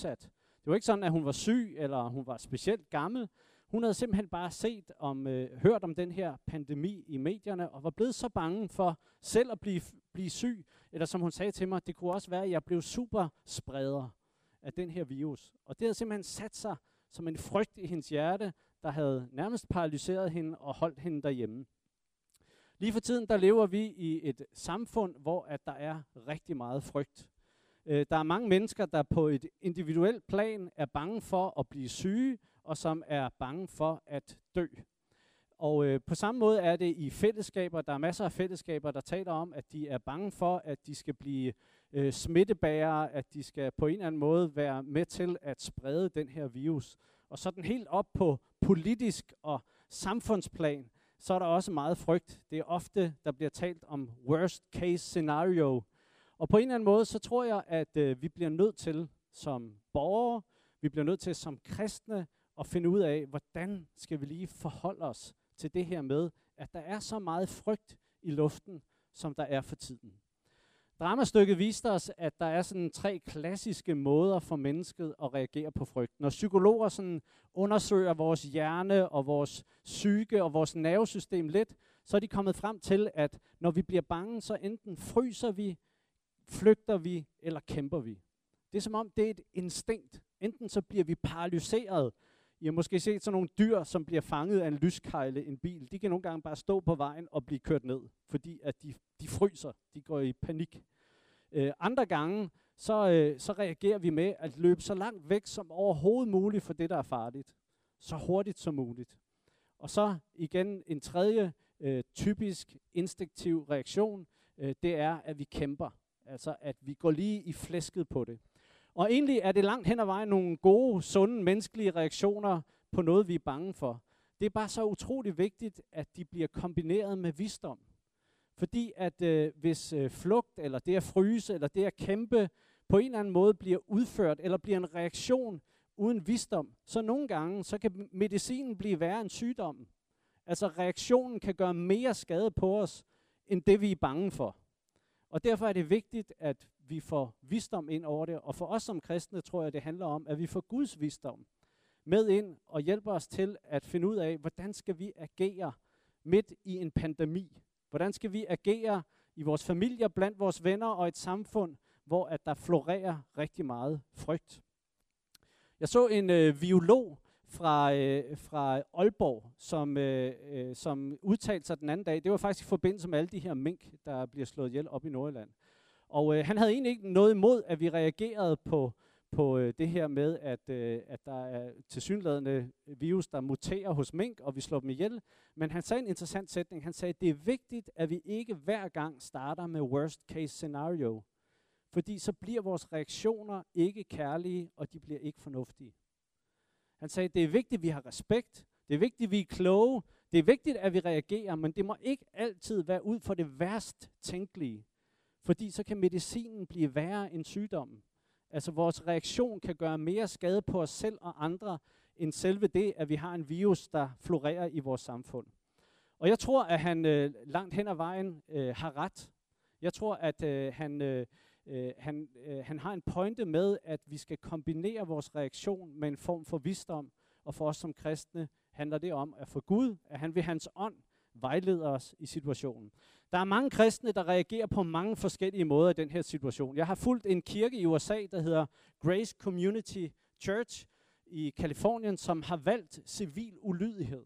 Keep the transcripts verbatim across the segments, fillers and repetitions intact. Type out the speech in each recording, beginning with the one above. udsat. Det var ikke sådan, at hun var syg, eller hun var specielt gammel. Hun havde simpelthen bare set om, øh, hørt om den her pandemi i medierne, og var blevet så bange for selv at blive, blive syg. Eller som hun sagde til mig, det kunne også være, at jeg blev super spreder af den her virus. Og det havde simpelthen sat sig som en frygt i hendes hjerte, der havde nærmest paralyseret hende og holdt hende derhjemme. Lige for tiden, der lever vi i et samfund, hvor at der er rigtig meget frygt. Øh, der er mange mennesker, der på et individuelt plan er bange for at blive syge, og som er bange for at dø. Og øh, på samme måde er det i fællesskaber. Der er masser af fællesskaber, der taler om, at de er bange for, at de skal blive øh, smittebærere, at de skal på en eller anden måde være med til at sprede den her virus. Og sådan helt op på politisk og samfundsplan, så er der også meget frygt. Det er ofte, der bliver talt om worst case scenario. Og på en eller anden måde, så tror jeg, at øh, vi bliver nødt til som borgere, vi bliver nødt til som kristne, og finde ud af, hvordan skal vi lige forholde os til det her med, at der er så meget frygt i luften, som der er for tiden. Dramastykket viste os, at der er sådan tre klassiske måder for mennesket at reagere på frygt. Når psykologer sådan undersøger vores hjerne og vores psyke og vores nervesystem lidt, så er de kommet frem til, at når vi bliver bange, så enten fryser vi, flygter vi eller kæmper vi. Det er som om, det er et instinkt. Enten så bliver vi paralyseret. I har måske set sådan nogle dyr, som bliver fanget af en lyskejle, en bil. De kan nogle gange bare stå på vejen og blive kørt ned, fordi at de, de fryser, de går i panik. Øh, andre gange, så, øh, så reagerer vi med at løbe så langt væk som overhovedet muligt for det, der er farligt. Så hurtigt som muligt. Og så igen en tredje øh, typisk instinktiv reaktion, øh, det er, at vi kæmper. Altså at vi går lige i flæsket på det. Og egentlig er det langt hen ad vejen nogle gode, sunde, menneskelige reaktioner på noget, vi er bange for. Det er bare så utroligt vigtigt, at de bliver kombineret med visdom. Fordi at øh, hvis øh, flugt, eller det at fryse, eller det at kæmpe, på en eller anden måde bliver udført, eller bliver en reaktion uden visdom, så nogle gange så kan medicinen blive værre end sygdommen. Altså reaktionen kan gøre mere skade på os, end det vi er bange for. Og derfor er det vigtigt, at vi får visdom ind over det, og for os som kristne tror jeg, det handler om, at vi får Guds visdom med ind og hjælper os til at finde ud af, hvordan skal vi agere midt i en pandemi? Hvordan skal vi agere i vores familier, blandt vores venner og et samfund, hvor at der florerer rigtig meget frygt? Jeg så en øh, biolog fra, øh, fra Aalborg, som, øh, øh, som udtalte sig den anden dag. Det var faktisk i forbindelse med alle de her mink, der bliver slået ihjel op i Nordjylland. Og øh, han havde egentlig ikke noget imod, at vi reagerede på, på øh, det her med, at, øh, at der er tilsyneladende virus, der muterer hos mink, og vi slår dem ihjel. Men han sagde en interessant sætning. Han sagde, at det er vigtigt, at vi ikke hver gang starter med worst case scenario. Fordi så bliver vores reaktioner ikke kærlige, og de bliver ikke fornuftige. Han sagde, at det er vigtigt, at vi har respekt. Det er vigtigt, at vi er kloge. Det er vigtigt, at vi reagerer, men det må ikke altid være ud for det værst tænkelige. Fordi så kan medicinen blive værre end sygdommen. Altså vores reaktion kan gøre mere skade på os selv og andre, end selve det, at vi har en virus, der florerer i vores samfund. Og jeg tror, at han øh, langt hen ad vejen øh, har ret. Jeg tror, at øh, han, øh, han, øh, han har en pointe med, at vi skal kombinere vores reaktion med en form for visdom. Og for os som kristne handler det om, at for Gud, at han ved hans ånd, vejleder os i situationen. Der er mange kristne, der reagerer på mange forskellige måder i den her situation. Jeg har fulgt en kirke i U S A, der hedder Grace Community Church i Californien, som har valgt civil ulydighed.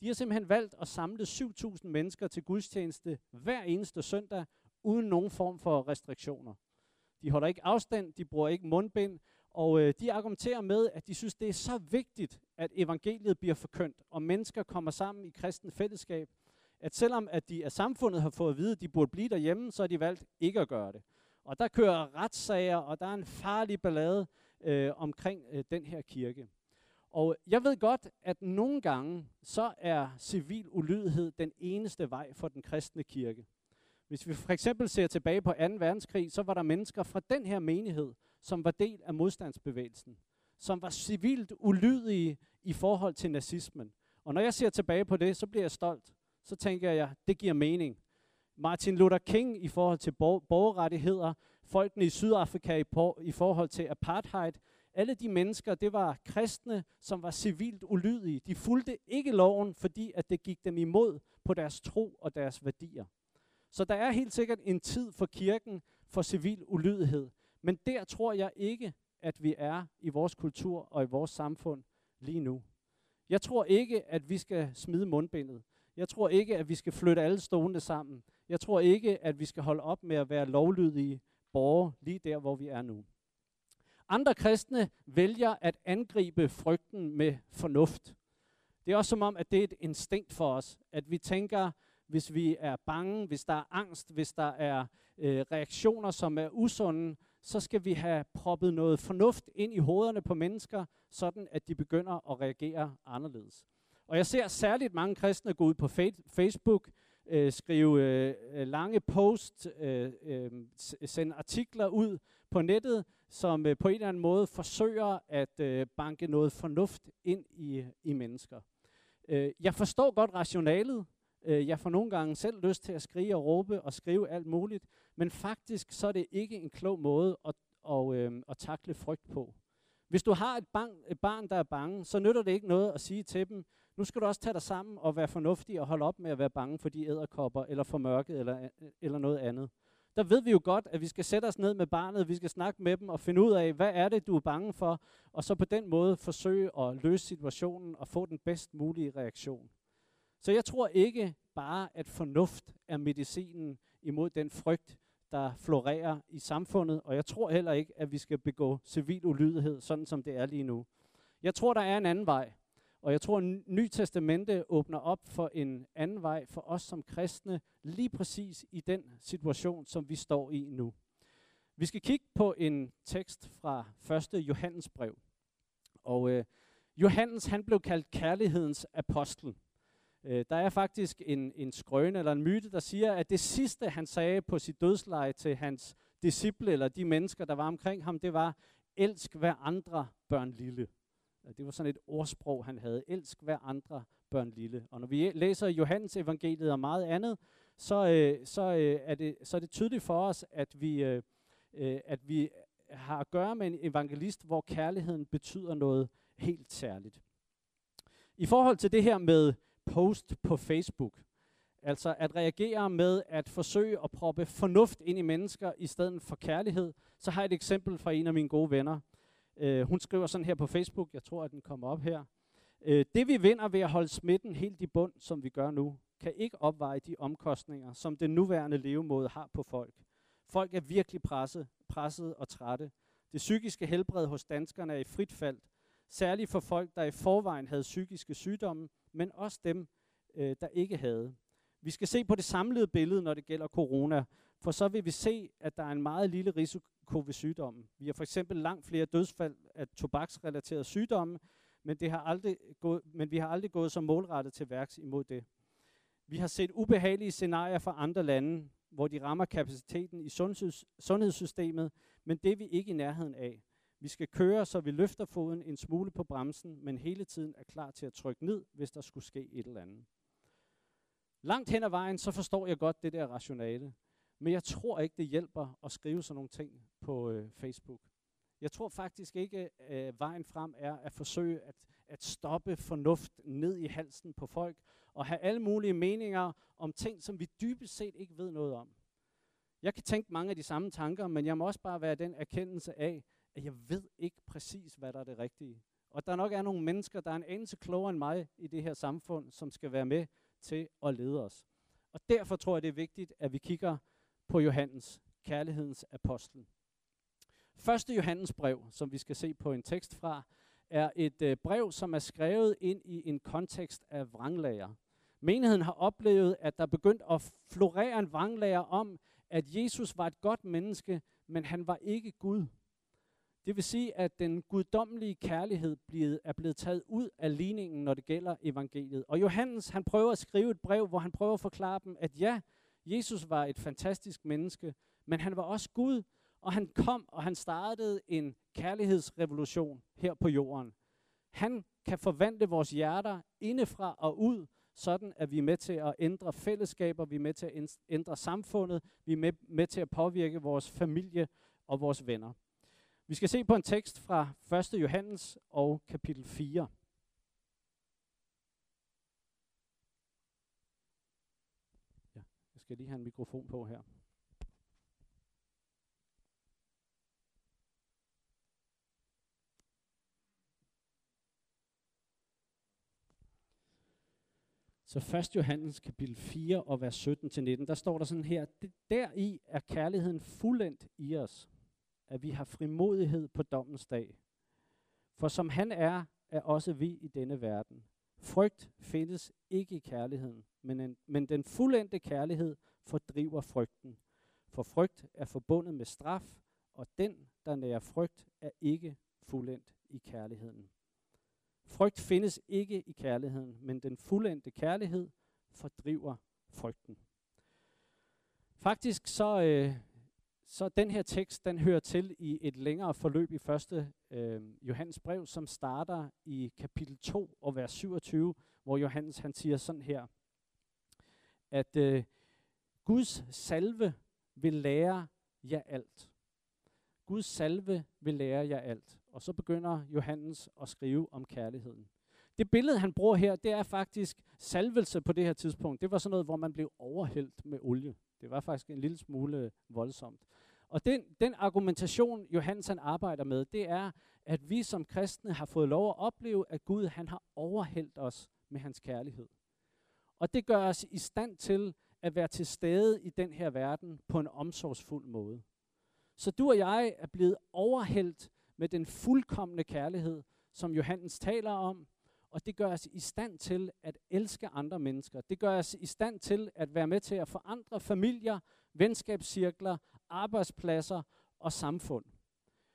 De har simpelthen valgt at samle syv tusind mennesker til gudstjeneste hver eneste søndag, uden nogen form for restriktioner. De holder ikke afstand, de bruger ikke mundbind, og øh, de argumenterer med, at de synes, det er så vigtigt, at evangeliet bliver forkyndt, og mennesker kommer sammen i kristen fællesskab, at selvom at de af samfundet har fået at vide, at de burde blive derhjemme, så har de valgt ikke at gøre det. Og der kører retssager, og der er en farlig ballade øh, omkring øh, den her kirke. Og jeg ved godt, at nogle gange, så er civil ulydighed den eneste vej for den kristne kirke. Hvis vi for eksempel ser tilbage på anden verdenskrig, så var der mennesker fra den her menighed, som var del af modstandsbevægelsen, som var civilt ulydige i forhold til nazismen. Og når jeg ser tilbage på det, så bliver jeg stolt. Så tænker jeg, det giver mening. Martin Luther King i forhold til borgerrettigheder, folkene i Sydafrika i forhold til apartheid, Alle de mennesker, det var kristne, som var civilt ulydige. De fulgte ikke loven, fordi at det gik dem imod på deres tro og deres værdier. Så der er helt sikkert en tid for kirken for civil ulydighed. Men der tror jeg ikke, at vi er i vores kultur og i vores samfund lige nu. Jeg tror ikke, at vi skal smide mundbindet. Jeg tror ikke, at vi skal flytte alle stolene sammen. Jeg tror ikke, at vi skal holde op med at være lovlydige borgere lige der, hvor vi er nu. Andre kristne vælger at angribe frygten med fornuft. Det er også som om, at det er et instinkt for os, at vi tænker, hvis vi er bange, hvis der er angst, hvis der er øh, reaktioner, som er usunde, så skal vi have proppet noget fornuft ind i hovederne på mennesker, sådan at de begynder at reagere anderledes. Og jeg ser særligt mange kristne gå ud på Facebook, øh, skrive øh, lange posts, øh, øh, sende artikler ud på nettet, som øh, på en eller anden måde forsøger at øh, banke noget fornuft ind i, i mennesker. Øh, jeg forstår godt rationalet. Øh, jeg får nogle gange selv lyst til at skrige og råbe og skrive alt muligt, men faktisk så er det ikke en klog måde at, og, øh, at takle frygt på. Hvis du har et, bang, et barn, der er bange, så nytter det ikke noget at sige til dem, nu skal du også tage dig sammen og være fornuftig og holde op med at være bange for de edderkopper eller for mørket eller, eller noget andet. Der ved vi jo godt, at vi skal sætte os ned med barnet, vi skal snakke med dem og finde ud af, hvad er det, du er bange for, og så på den måde forsøge at løse situationen og få den bedst mulige reaktion. Så jeg tror ikke bare, at fornuft er medicinen imod den frygt, der florerer i samfundet, og jeg tror heller ikke, at vi skal begå civil ulydighed, sådan som det er lige nu. Jeg tror, der er en anden vej, og jeg tror, at Nye Testamente åbner op for en anden vej for os som kristne, lige præcis i den situation, som vi står i nu. Vi skal kigge på en tekst fra første Johannes brev, og øh, Johannes han blev kaldt kærlighedens apostel. Der er faktisk en, en skrøne eller en myte, der siger, at det sidste, han sagde på sit dødsleje til hans disciple, eller de mennesker, der var omkring ham, det var, elsk hver andre, børn lille. Det var sådan et ordsprog, han havde. Elsk hver andre, børn lille. Og når vi læser Johannes evangeliet og meget andet, så, øh, så, øh, er, det, så er det tydeligt for os, at vi, øh, at vi har at gøre med en evangelist, hvor kærligheden betyder noget helt særligt. I forhold til det her med post på Facebook. Altså at reagere med at forsøge at proppe fornuft ind i mennesker i stedet for kærlighed. Så har jeg et eksempel fra en af mine gode venner. Uh, hun skriver sådan her på Facebook. Jeg tror, at den kommer op her. Uh, det vi vinder ved at holde smitten helt i bund, som vi gør nu, kan ikke opveje de omkostninger, som den nuværende levemåde har på folk. Folk er virkelig presset, presset og trætte. Det psykiske helbred hos danskerne er i frit fald. Særligt for folk, der i forvejen havde psykiske sygdomme, men også dem, øh, der ikke havde. Vi skal se på det samlede billede, når det gælder corona, for så vil vi se, at der er en meget lille risiko ved sygdommen. Vi har for eksempel langt flere dødsfald af tobaksrelaterede sygdomme, men, det har aldrig gået, men vi har aldrig gået så målrettet til værks imod det. Vi har set ubehagelige scenarier fra andre lande, hvor de rammer kapaciteten i sundheds- sundhedssystemet, men det er vi ikke i nærheden af. Vi skal køre, så vi løfter foden en smule på bremsen, men hele tiden er klar til at trykke ned, hvis der skulle ske et eller andet. Langt hen ad vejen, så forstår jeg godt det der rationale, men jeg tror ikke, det hjælper at skrive sådan nogle ting på øh, Facebook. Jeg tror faktisk ikke, at øh, vejen frem er at forsøge at, at stoppe fornuft ned i halsen på folk, og have alle mulige meninger om ting, som vi dybest set ikke ved noget om. Jeg kan tænke mange af de samme tanker, men jeg må også bare være den erkendelse af, at jeg ved ikke præcis, hvad der er det rigtige. Og der nok er nogle mennesker, der er en anelse klogere end mig i det her samfund, som skal være med til at lede os. Og derfor tror jeg, det er vigtigt, at vi kigger på Johannes, kærlighedens apostel. Første Johannes brev, som vi skal se på en tekst fra, er et øh, brev, som er skrevet ind i en kontekst af vranglærer. Menigheden har oplevet, at der er begyndt at florere en vranglærer om, at Jesus var et godt menneske, men han var ikke Gud. Det vil sige, at den guddommelige kærlighed er blevet taget ud af ligningen, når det gælder evangeliet. Og Johannes, han prøver at skrive et brev, hvor han prøver at forklare dem, at ja, Jesus var et fantastisk menneske, men han var også Gud, og han kom, og han startede en kærlighedsrevolution her på jorden. Han kan forvandle vores hjerter indefra og ud, sådan at vi er med til at ændre fællesskaber, vi er med til at ændre samfundet, vi er med, med til at påvirke vores familie og vores venner. Vi skal se på en tekst fra første Johannes og kapitel fire. Ja, jeg skal lige have en mikrofon på her. Så første Johannes kapitel fire og vers sytten til nitten, der står der sådan her: deri er kærligheden fuldendt i os, at vi har frimodighed på dommens dag. For som han er, er også vi i denne verden. Frygt findes ikke i kærligheden, men, en, men den fuldendte kærlighed fordriver frygten. For frygt er forbundet med straf, og den, der nærer frygt, er ikke fuldendt i kærligheden. Frygt findes ikke i kærligheden, men den fuldendte kærlighed fordriver frygten. Faktisk så, øh, så den her tekst, den hører til i et længere forløb i første Øh, Johannes brev, som starter i kapitel to og vers syvogtyve, hvor Johannes han siger sådan her, at øh, Guds salve vil lære jer alt. Guds salve vil lære jer alt. Og så begynder Johannes at skrive om kærligheden. Det billede, han bruger her, det er faktisk salvelse på det her tidspunkt. Det var sådan noget, hvor man blev overhældt med olie. Det var faktisk en lille smule voldsomt. Og den, den argumentation, Johannes han arbejder med, det er, at vi som kristne har fået lov at opleve, at Gud han har overhældt os med hans kærlighed. Og det gør os i stand til at være til stede i den her verden på en omsorgsfuld måde. Så du og jeg er blevet overhældt med den fuldkomne kærlighed, som Johannes taler om, og det gør os i stand til at elske andre mennesker. Det gør os i stand til at være med til at forandre familier, venskabscirkler, arbejdspladser og samfund.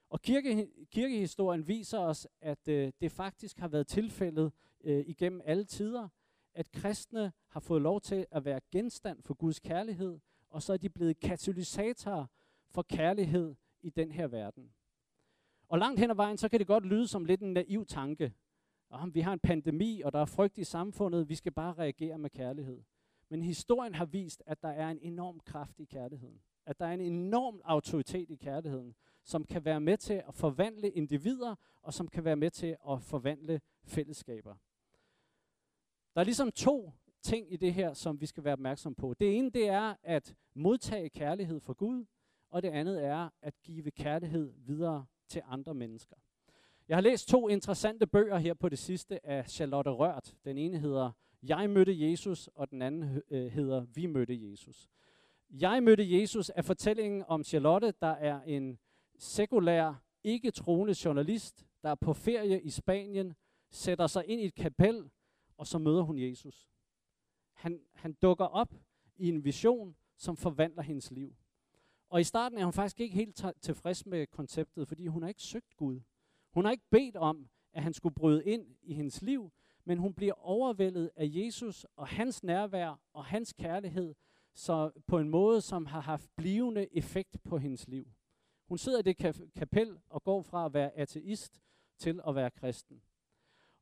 Og kirke, kirkehistorien viser os, at øh, det faktisk har været tilfældet øh, igennem alle tider, at kristne har fået lov til at være genstand for Guds kærlighed, og så er de blevet katalysatorer for kærlighed i den her verden. Og langt hen ad vejen, så kan det godt lyde som lidt en naiv tanke. Oh, vi har en pandemi, og der er frygt i samfundet, vi skal bare reagere med kærlighed. Men historien har vist, at der er en enorm kraft i kærligheden. At der er en enorm autoritet i kærligheden, som kan være med til at forvandle individer, og som kan være med til at forvandle fællesskaber. Der er ligesom to ting i det her, som vi skal være opmærksom på. Det ene, det er at modtage kærlighed fra Gud, og det andet er at give kærlighed videre til andre mennesker. Jeg har læst to interessante bøger her på det sidste af Charlotte Rørth. Den ene hedder Jeg mødte Jesus, og den anden øh, hedder Vi mødte Jesus. Jeg mødte Jesus er fortællingen om Charlotte, der er en sekulær, ikke troende journalist, der er på ferie i Spanien, sætter sig ind i et kapel, og så møder hun Jesus. Han, han dukker op i en vision, som forvandler hendes liv. Og i starten er hun faktisk ikke helt tilfreds med konceptet, fordi hun har ikke søgt Gud. Hun har ikke bedt om, at han skulle bryde ind i hendes liv, men hun bliver overvældet af Jesus og hans nærvær og hans kærlighed, så på en måde, som har haft blivende effekt på hendes liv. Hun sidder i det kap- kapel og går fra at være ateist til at være kristen.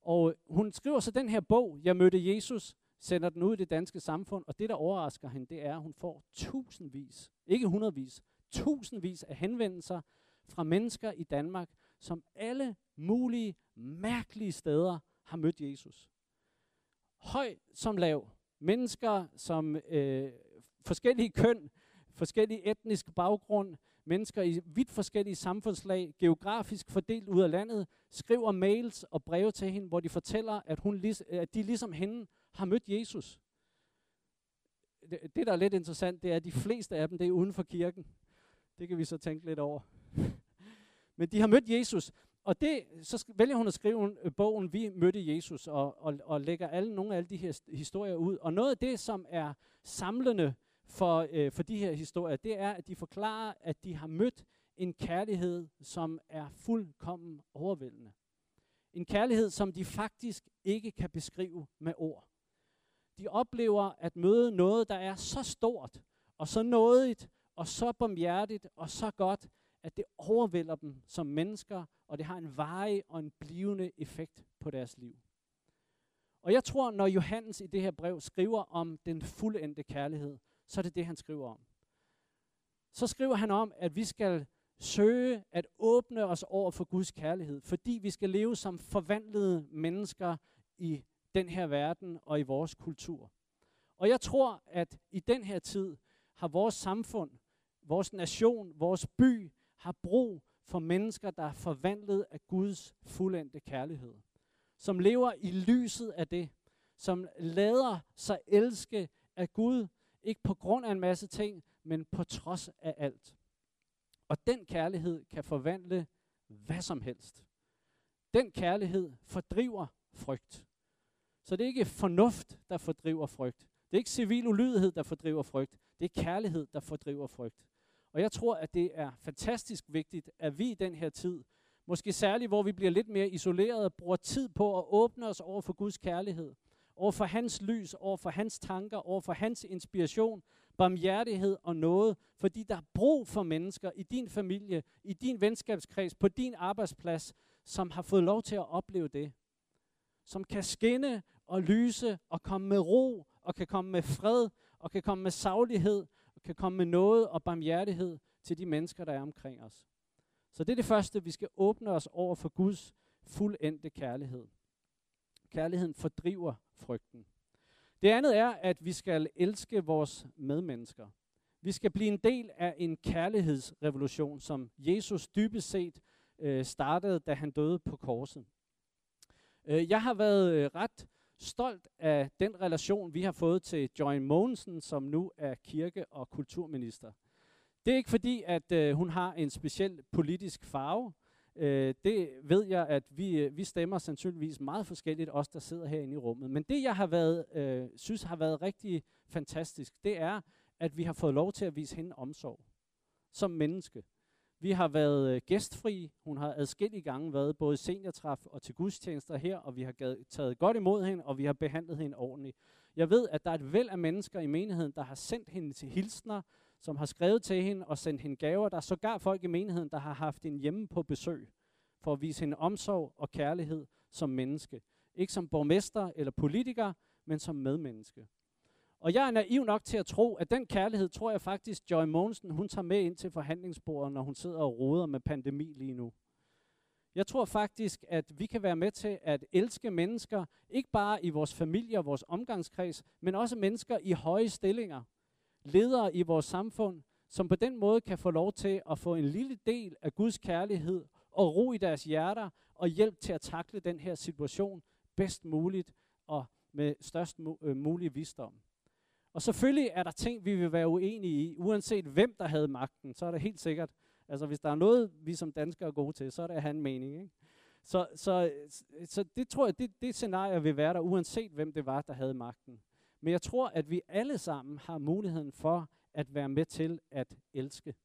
Og hun skriver så den her bog, Jeg mødte Jesus, sender den ud i det danske samfund, og det, der overrasker hende, det er, at hun får tusindvis, ikke hundredvis, tusindvis af henvendelser fra mennesker i Danmark, som alle mulige, mærkelige steder har mødt Jesus. Høj som lav, mennesker som øh, forskellige køn, forskellige etniske baggrund, mennesker i vidt forskellige samfundslag, geografisk fordelt ud af landet, skriver mails og breve til hende, hvor de fortæller, at, hun, at de ligesom hende har mødt Jesus. Det, det, der er lidt interessant, det er, at de fleste af dem, det er uden for kirken. Det kan vi så tænke lidt over. Men de har mødt Jesus, og det, så vælger hun at skrive bogen Vi mødte Jesus, og, og, og lægger alle, nogle af alle de her historier ud. Og noget af det, som er samlende for, øh, for de her historier, det er, at de forklarer, at de har mødt en kærlighed, som er fuldkommen overvældende. En kærlighed, som de faktisk ikke kan beskrive med ord. De oplever at møde noget, der er så stort, og så nådigt, og så barmhjertigt, og så godt, at det overvælder dem som mennesker, og det har en varig og en blivende effekt på deres liv. Og jeg tror, når Johannes i det her brev skriver om den fuldendte kærlighed, så er det det, han skriver om. Så skriver han om, at vi skal søge at åbne os over for Guds kærlighed, fordi vi skal leve som forvandlede mennesker i den her verden og i vores kultur. Og jeg tror, at i den her tid har vores samfund, vores nation, vores by, har brug for mennesker, der er forvandlet af Guds fuldendte kærlighed. Som lever i lyset af det. Som lader sig elske af Gud, ikke på grund af en masse ting, men på trods af alt. Og den kærlighed kan forvandle hvad som helst. Den kærlighed fordriver frygt. Så det er ikke fornuft, der fordriver frygt. Det er ikke civil ulydighed, der fordriver frygt. Det er kærlighed, der fordriver frygt. Og jeg tror, at det er fantastisk vigtigt, at vi i den her tid, måske særligt, hvor vi bliver lidt mere isoleret, bruger tid på at åbne os over for Guds kærlighed, over for hans lys, over for hans tanker, over for hans inspiration, barmhjertighed og noget, fordi der er brug for mennesker i din familie, i din venskabskreds, på din arbejdsplads, som har fået lov til at opleve det. Som kan skinne og lyse og komme med ro og kan komme med fred og kan komme med saglighed og kan komme med noget og barmhjertighed til de mennesker, der er omkring os. Så det er det første, vi skal åbne os over for Guds fuldendte kærlighed. Kærligheden fordriver frygten. Det andet er, at vi skal elske vores medmennesker. Vi skal blive en del af en kærlighedsrevolution, som Jesus dybest set øh, startede, da han døde på korset. Jeg har været ret stolt af den relation, vi har fået til Joy Mogensen, som nu er kirke- og kulturminister. Det er ikke fordi, at øh, hun har en speciel politisk farve. Øh, det ved jeg, at vi, øh, vi stemmer sandsynligvis meget forskelligt, os der sidder herinde i rummet. Men det, jeg har været, øh, synes har været rigtig fantastisk, det er, at vi har fået lov til at vise hende omsorg som menneske. Vi har været øh, gæstfri. Hun har adskillige gange været både seniortræf og til gudstjenester her, og vi har gad, taget godt imod hende, og vi har behandlet hende ordentligt. Jeg ved, at der er et væld af mennesker i menigheden, der har sendt hende til hilsner, som har skrevet til hende og sendt hende gaver. Der er sågar folk i menigheden, der har haft hende hjemme på besøg for at vise hende omsorg og kærlighed som menneske. Ikke som borgmester eller politiker, men som medmenneske. Og jeg er naiv nok til at tro, at den kærlighed, tror jeg faktisk, Joy Mogensen, hun tager med ind til forhandlingsbordet, når hun sidder og roder med pandemi lige nu. Jeg tror faktisk, at vi kan være med til at elske mennesker, ikke bare i vores familie og vores omgangskreds, men også mennesker i høje stillinger. Ledere i vores samfund, som på den måde kan få lov til at få en lille del af Guds kærlighed og ro i deres hjerter og hjælp til at takle den her situation bedst muligt og med størst mulig visdom. Og selvfølgelig er der ting, vi vil være uenige i, uanset hvem der havde magten, så er det helt sikkert. Altså hvis der er noget, vi som danskere er gode til, så er det at have en mening, ikke? Så, så, så det tror jeg, det, det scenarie vil være der, uanset hvem det var, der havde magten. Men jeg tror, at vi alle sammen har muligheden for at være med til at elske.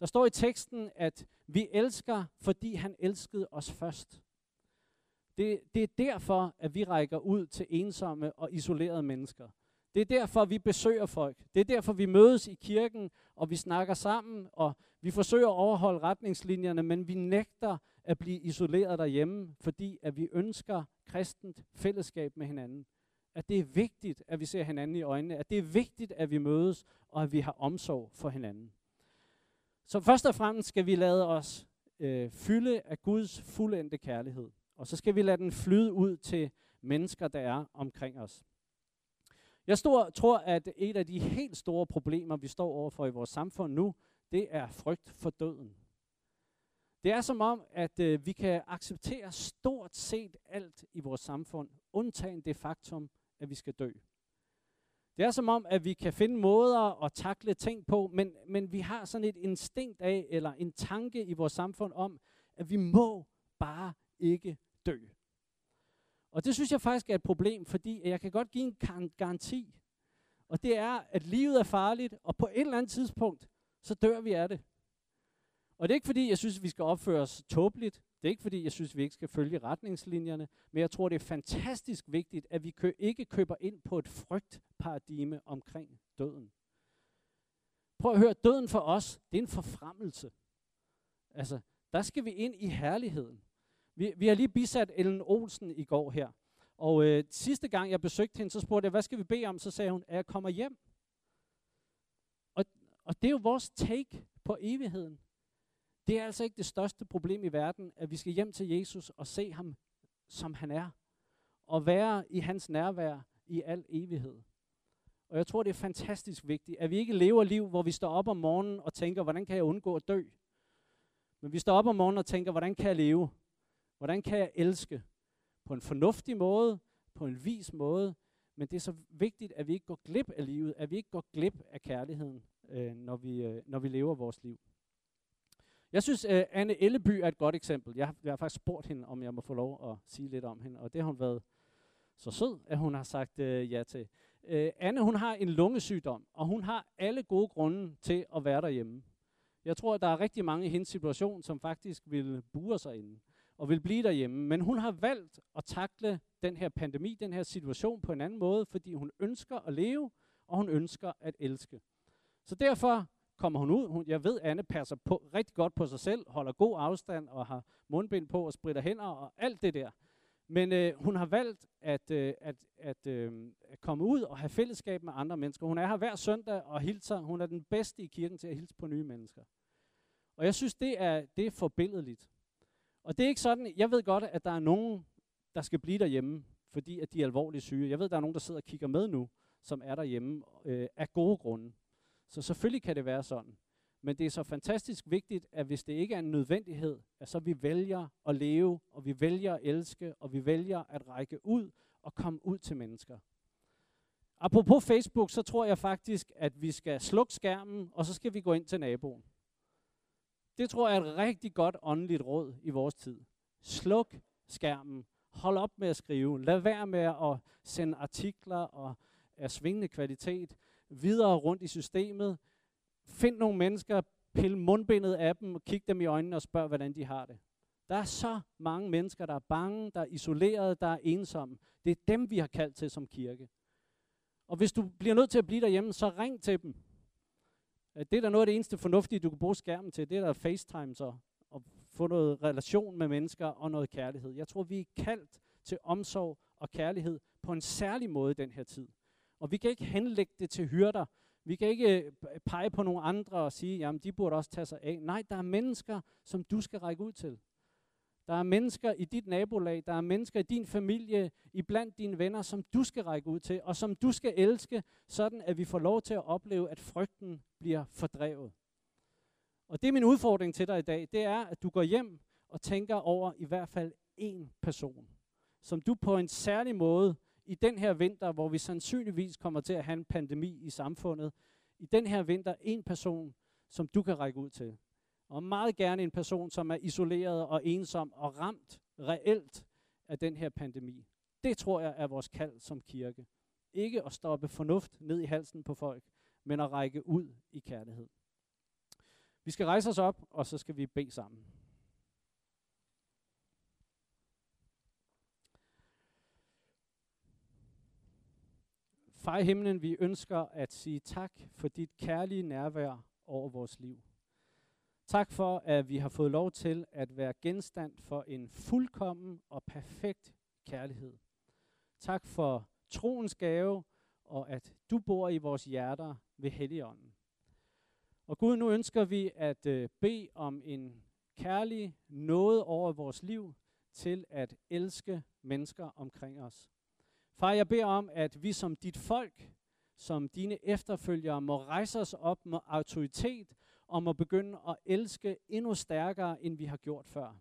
Der står i teksten, at vi elsker, fordi han elskede os først. Det, det er derfor, at vi rækker ud til ensomme og isolerede mennesker. Det er derfor, vi besøger folk. Det er derfor, vi mødes i kirken, og vi snakker sammen, og vi forsøger at overholde retningslinjerne, men vi nægter at blive isoleret derhjemme, fordi at vi ønsker kristent fællesskab med hinanden. At det er vigtigt, at vi ser hinanden i øjnene, at det er vigtigt, at vi mødes, og at vi har omsorg for hinanden. Så først og fremmest skal vi lade os øh, fylde af Guds fuldendte kærlighed, og så skal vi lade den flyde ud til mennesker, der er omkring os. Jeg står, tror, at et af de helt store problemer, vi står overfor i vores samfund nu, det er frygt for døden. Det er som om, at øh, vi kan acceptere stort set alt i vores samfund, undtagen det faktum, at vi skal dø. Det er som om, at vi kan finde måder at takle ting på, men, men vi har sådan et instinkt af, eller en tanke i vores samfund om, at vi må bare ikke dø. Og det synes jeg faktisk er et problem, fordi jeg kan godt give en garanti. Og det er, at livet er farligt, og på et eller andet tidspunkt, så dør vi af det. Og det er ikke fordi, jeg synes, vi skal opføre os tåbeligt. Det er ikke fordi, jeg synes, vi ikke skal følge retningslinjerne. Men jeg tror, det er fantastisk vigtigt, at vi kø- ikke køber ind på et frygtparadigme omkring døden. Prøv at høre, døden for os, det er en forfremmelse. Altså, der skal vi ind i herligheden. Vi, vi har lige bisat Ellen Olsen i går her. Og øh, sidste gang, jeg besøgte hende, så spurgte jeg, hvad skal vi bede om? Så sagde hun, at jeg kommer hjem. Og, og det er jo vores take på evigheden. Det er altså ikke det største problem i verden, at vi skal hjem til Jesus og se ham, som han er. Og være i hans nærvær i al evighed. Og jeg tror, det er fantastisk vigtigt, at vi ikke lever liv, hvor vi står op om morgenen og tænker, hvordan kan jeg undgå at dø? Men vi står op om morgenen og tænker, hvordan kan jeg leve? Hvordan kan jeg elske? På en fornuftig måde, på en vis måde. Men det er så vigtigt, at vi ikke går glip af livet, at vi ikke går glip af kærligheden, øh, når, vi, øh, når vi lever vores liv. Jeg synes, øh, Anne Elleby er et godt eksempel. Jeg, jeg har faktisk spurgt hende, om jeg må få lov at sige lidt om hende, og det har hun været så sød, at hun har sagt øh, ja til. Øh, Anne, hun har en lungesygdom, og hun har alle gode grunde til at være derhjemme. Jeg tror, at der er rigtig mange i hendes situation, som faktisk vil bure sig inde og vil blive derhjemme. Men hun har valgt at takle den her pandemi, den her situation på en anden måde, fordi hun ønsker at leve, og hun ønsker at elske. Så derfor kommer hun ud. Hun, jeg ved, Anne passer på, rigtig godt på sig selv, holder god afstand og har mundbind på og spritter hænder og alt det der. Men øh, hun har valgt at, øh, at, at, øh, at komme ud og have fællesskab med andre mennesker. Hun er her hver søndag og hilser. Hun er den bedste i kirken til at hilse på nye mennesker. Og jeg synes, det er, det er forbilledligt. Og det er ikke sådan, jeg ved godt, at der er nogen, der skal blive derhjemme, fordi at de er alvorligt syge. Jeg ved, der er nogen, der sidder og kigger med nu, som er derhjemme øh, af gode grunde. Så selvfølgelig kan det være sådan. Men det er så fantastisk vigtigt, at hvis det ikke er en nødvendighed, at så vi vælger at leve, og vi vælger at elske, og vi vælger at række ud og komme ud til mennesker. Apropos Facebook, så tror jeg faktisk, at vi skal slukke skærmen, og så skal vi gå ind til naboen. Det tror jeg er et rigtig godt åndeligt råd i vores tid. Sluk skærmen. Hold op med at skrive. Lad være med at sende artikler og af svingende kvalitet videre rundt i systemet. Find nogle mennesker, pil mundbindet af dem, og kig dem i øjnene og spørg, hvordan de har det. Der er så mange mennesker, der er bange, der er isolerede, der er ensomme. Det er dem, vi har kaldt til som kirke. Og hvis du bliver nødt til at blive derhjemme, så ring til dem. Det er da noget af det eneste fornuftige, du kan bruge skærmen til. Det er da FaceTime så. Og få noget relation med mennesker og noget kærlighed. Jeg tror, vi er kaldt til omsorg og kærlighed på en særlig måde i den her tid. Og vi kan ikke henlægge det til hyrder. Vi kan ikke pege på nogle andre og sige, jamen de burde også tage sig af. Nej, der er mennesker, som du skal række ud til. Der er mennesker i dit nabolag, der er mennesker i din familie, i blandt dine venner, som du skal række ud til, og som du skal elske, sådan at vi får lov til at opleve, at frygten bliver fordrevet. Og det er min udfordring til dig i dag, det er, at du går hjem og tænker over i hvert fald én person, som du på en særlig måde i den her vinter, hvor vi sandsynligvis kommer til at have en pandemi i samfundet, i den her vinter en person, som du kan række ud til. Og meget gerne en person, som er isoleret og ensom og ramt reelt af den her pandemi. Det tror jeg er vores kald som kirke. Ikke at stoppe fornuft ned i halsen på folk, men at række ud i kærlighed. Vi skal rejse os op, og så skal vi bede sammen. Far i himlen, vi ønsker at sige tak for dit kærlige nærvær over vores liv. Tak for, at vi har fået lov til at være genstand for en fuldkommen og perfekt kærlighed. Tak for troens gave, og at du bor i vores hjerter ved Helligånden. Og Gud, nu ønsker vi at øh, bede om en kærlig nåde over vores liv til at elske mennesker omkring os. Far, jeg beder om, at vi som dit folk, som dine efterfølgere, må rejse os op med autoritet og må begynde at elske endnu stærkere, end vi har gjort før.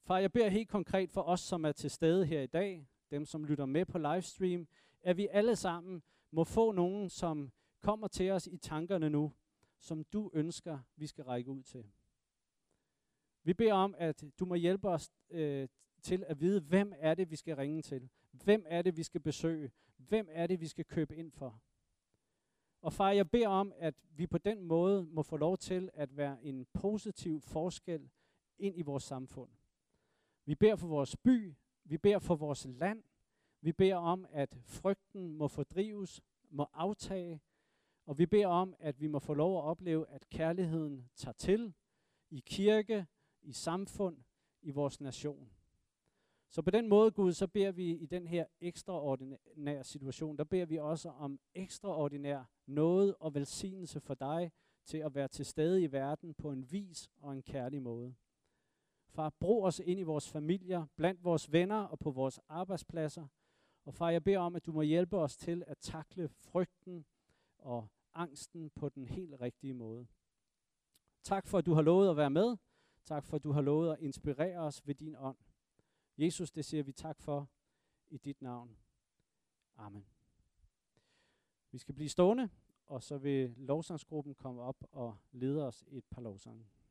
Far, jeg beder helt konkret for os, som er til stede her i dag, dem som lytter med på livestream, at vi alle sammen må få nogen, som kommer til os i tankerne nu, som du ønsker, vi skal række ud til. Vi beder om, at du må hjælpe os øh, til at vide, hvem er det, vi skal ringe til? Hvem er det, vi skal besøge? Hvem er det, vi skal købe ind for? Og far, jeg beder om, at vi på den måde må få lov til at være en positiv forskel ind i vores samfund. Vi beder for vores by, vi beder for vores land, vi beder om, at frygten må fordrives, må aftage, og vi beder om, at vi må få lov at opleve, at kærligheden tager til i kirke, i samfund, i vores nation. Så på den måde, Gud, så beder vi i den her ekstraordinære situation, der beder vi også om ekstraordinær nåde og velsignelse for dig til at være til stede i verden på en vis og en kærlig måde. Far, brug os ind i vores familier, blandt vores venner og på vores arbejdspladser. Og far, jeg beder om, at du må hjælpe os til at takle frygten og angsten på den helt rigtige måde. Tak for, at du har lovet at være med. Tak for, at du har lovet at inspirere os ved din ånd. Jesus, det siger vi tak for i dit navn. Amen. Vi skal blive stående, og så vil lovsangsgruppen komme op og lede os et par lovsange.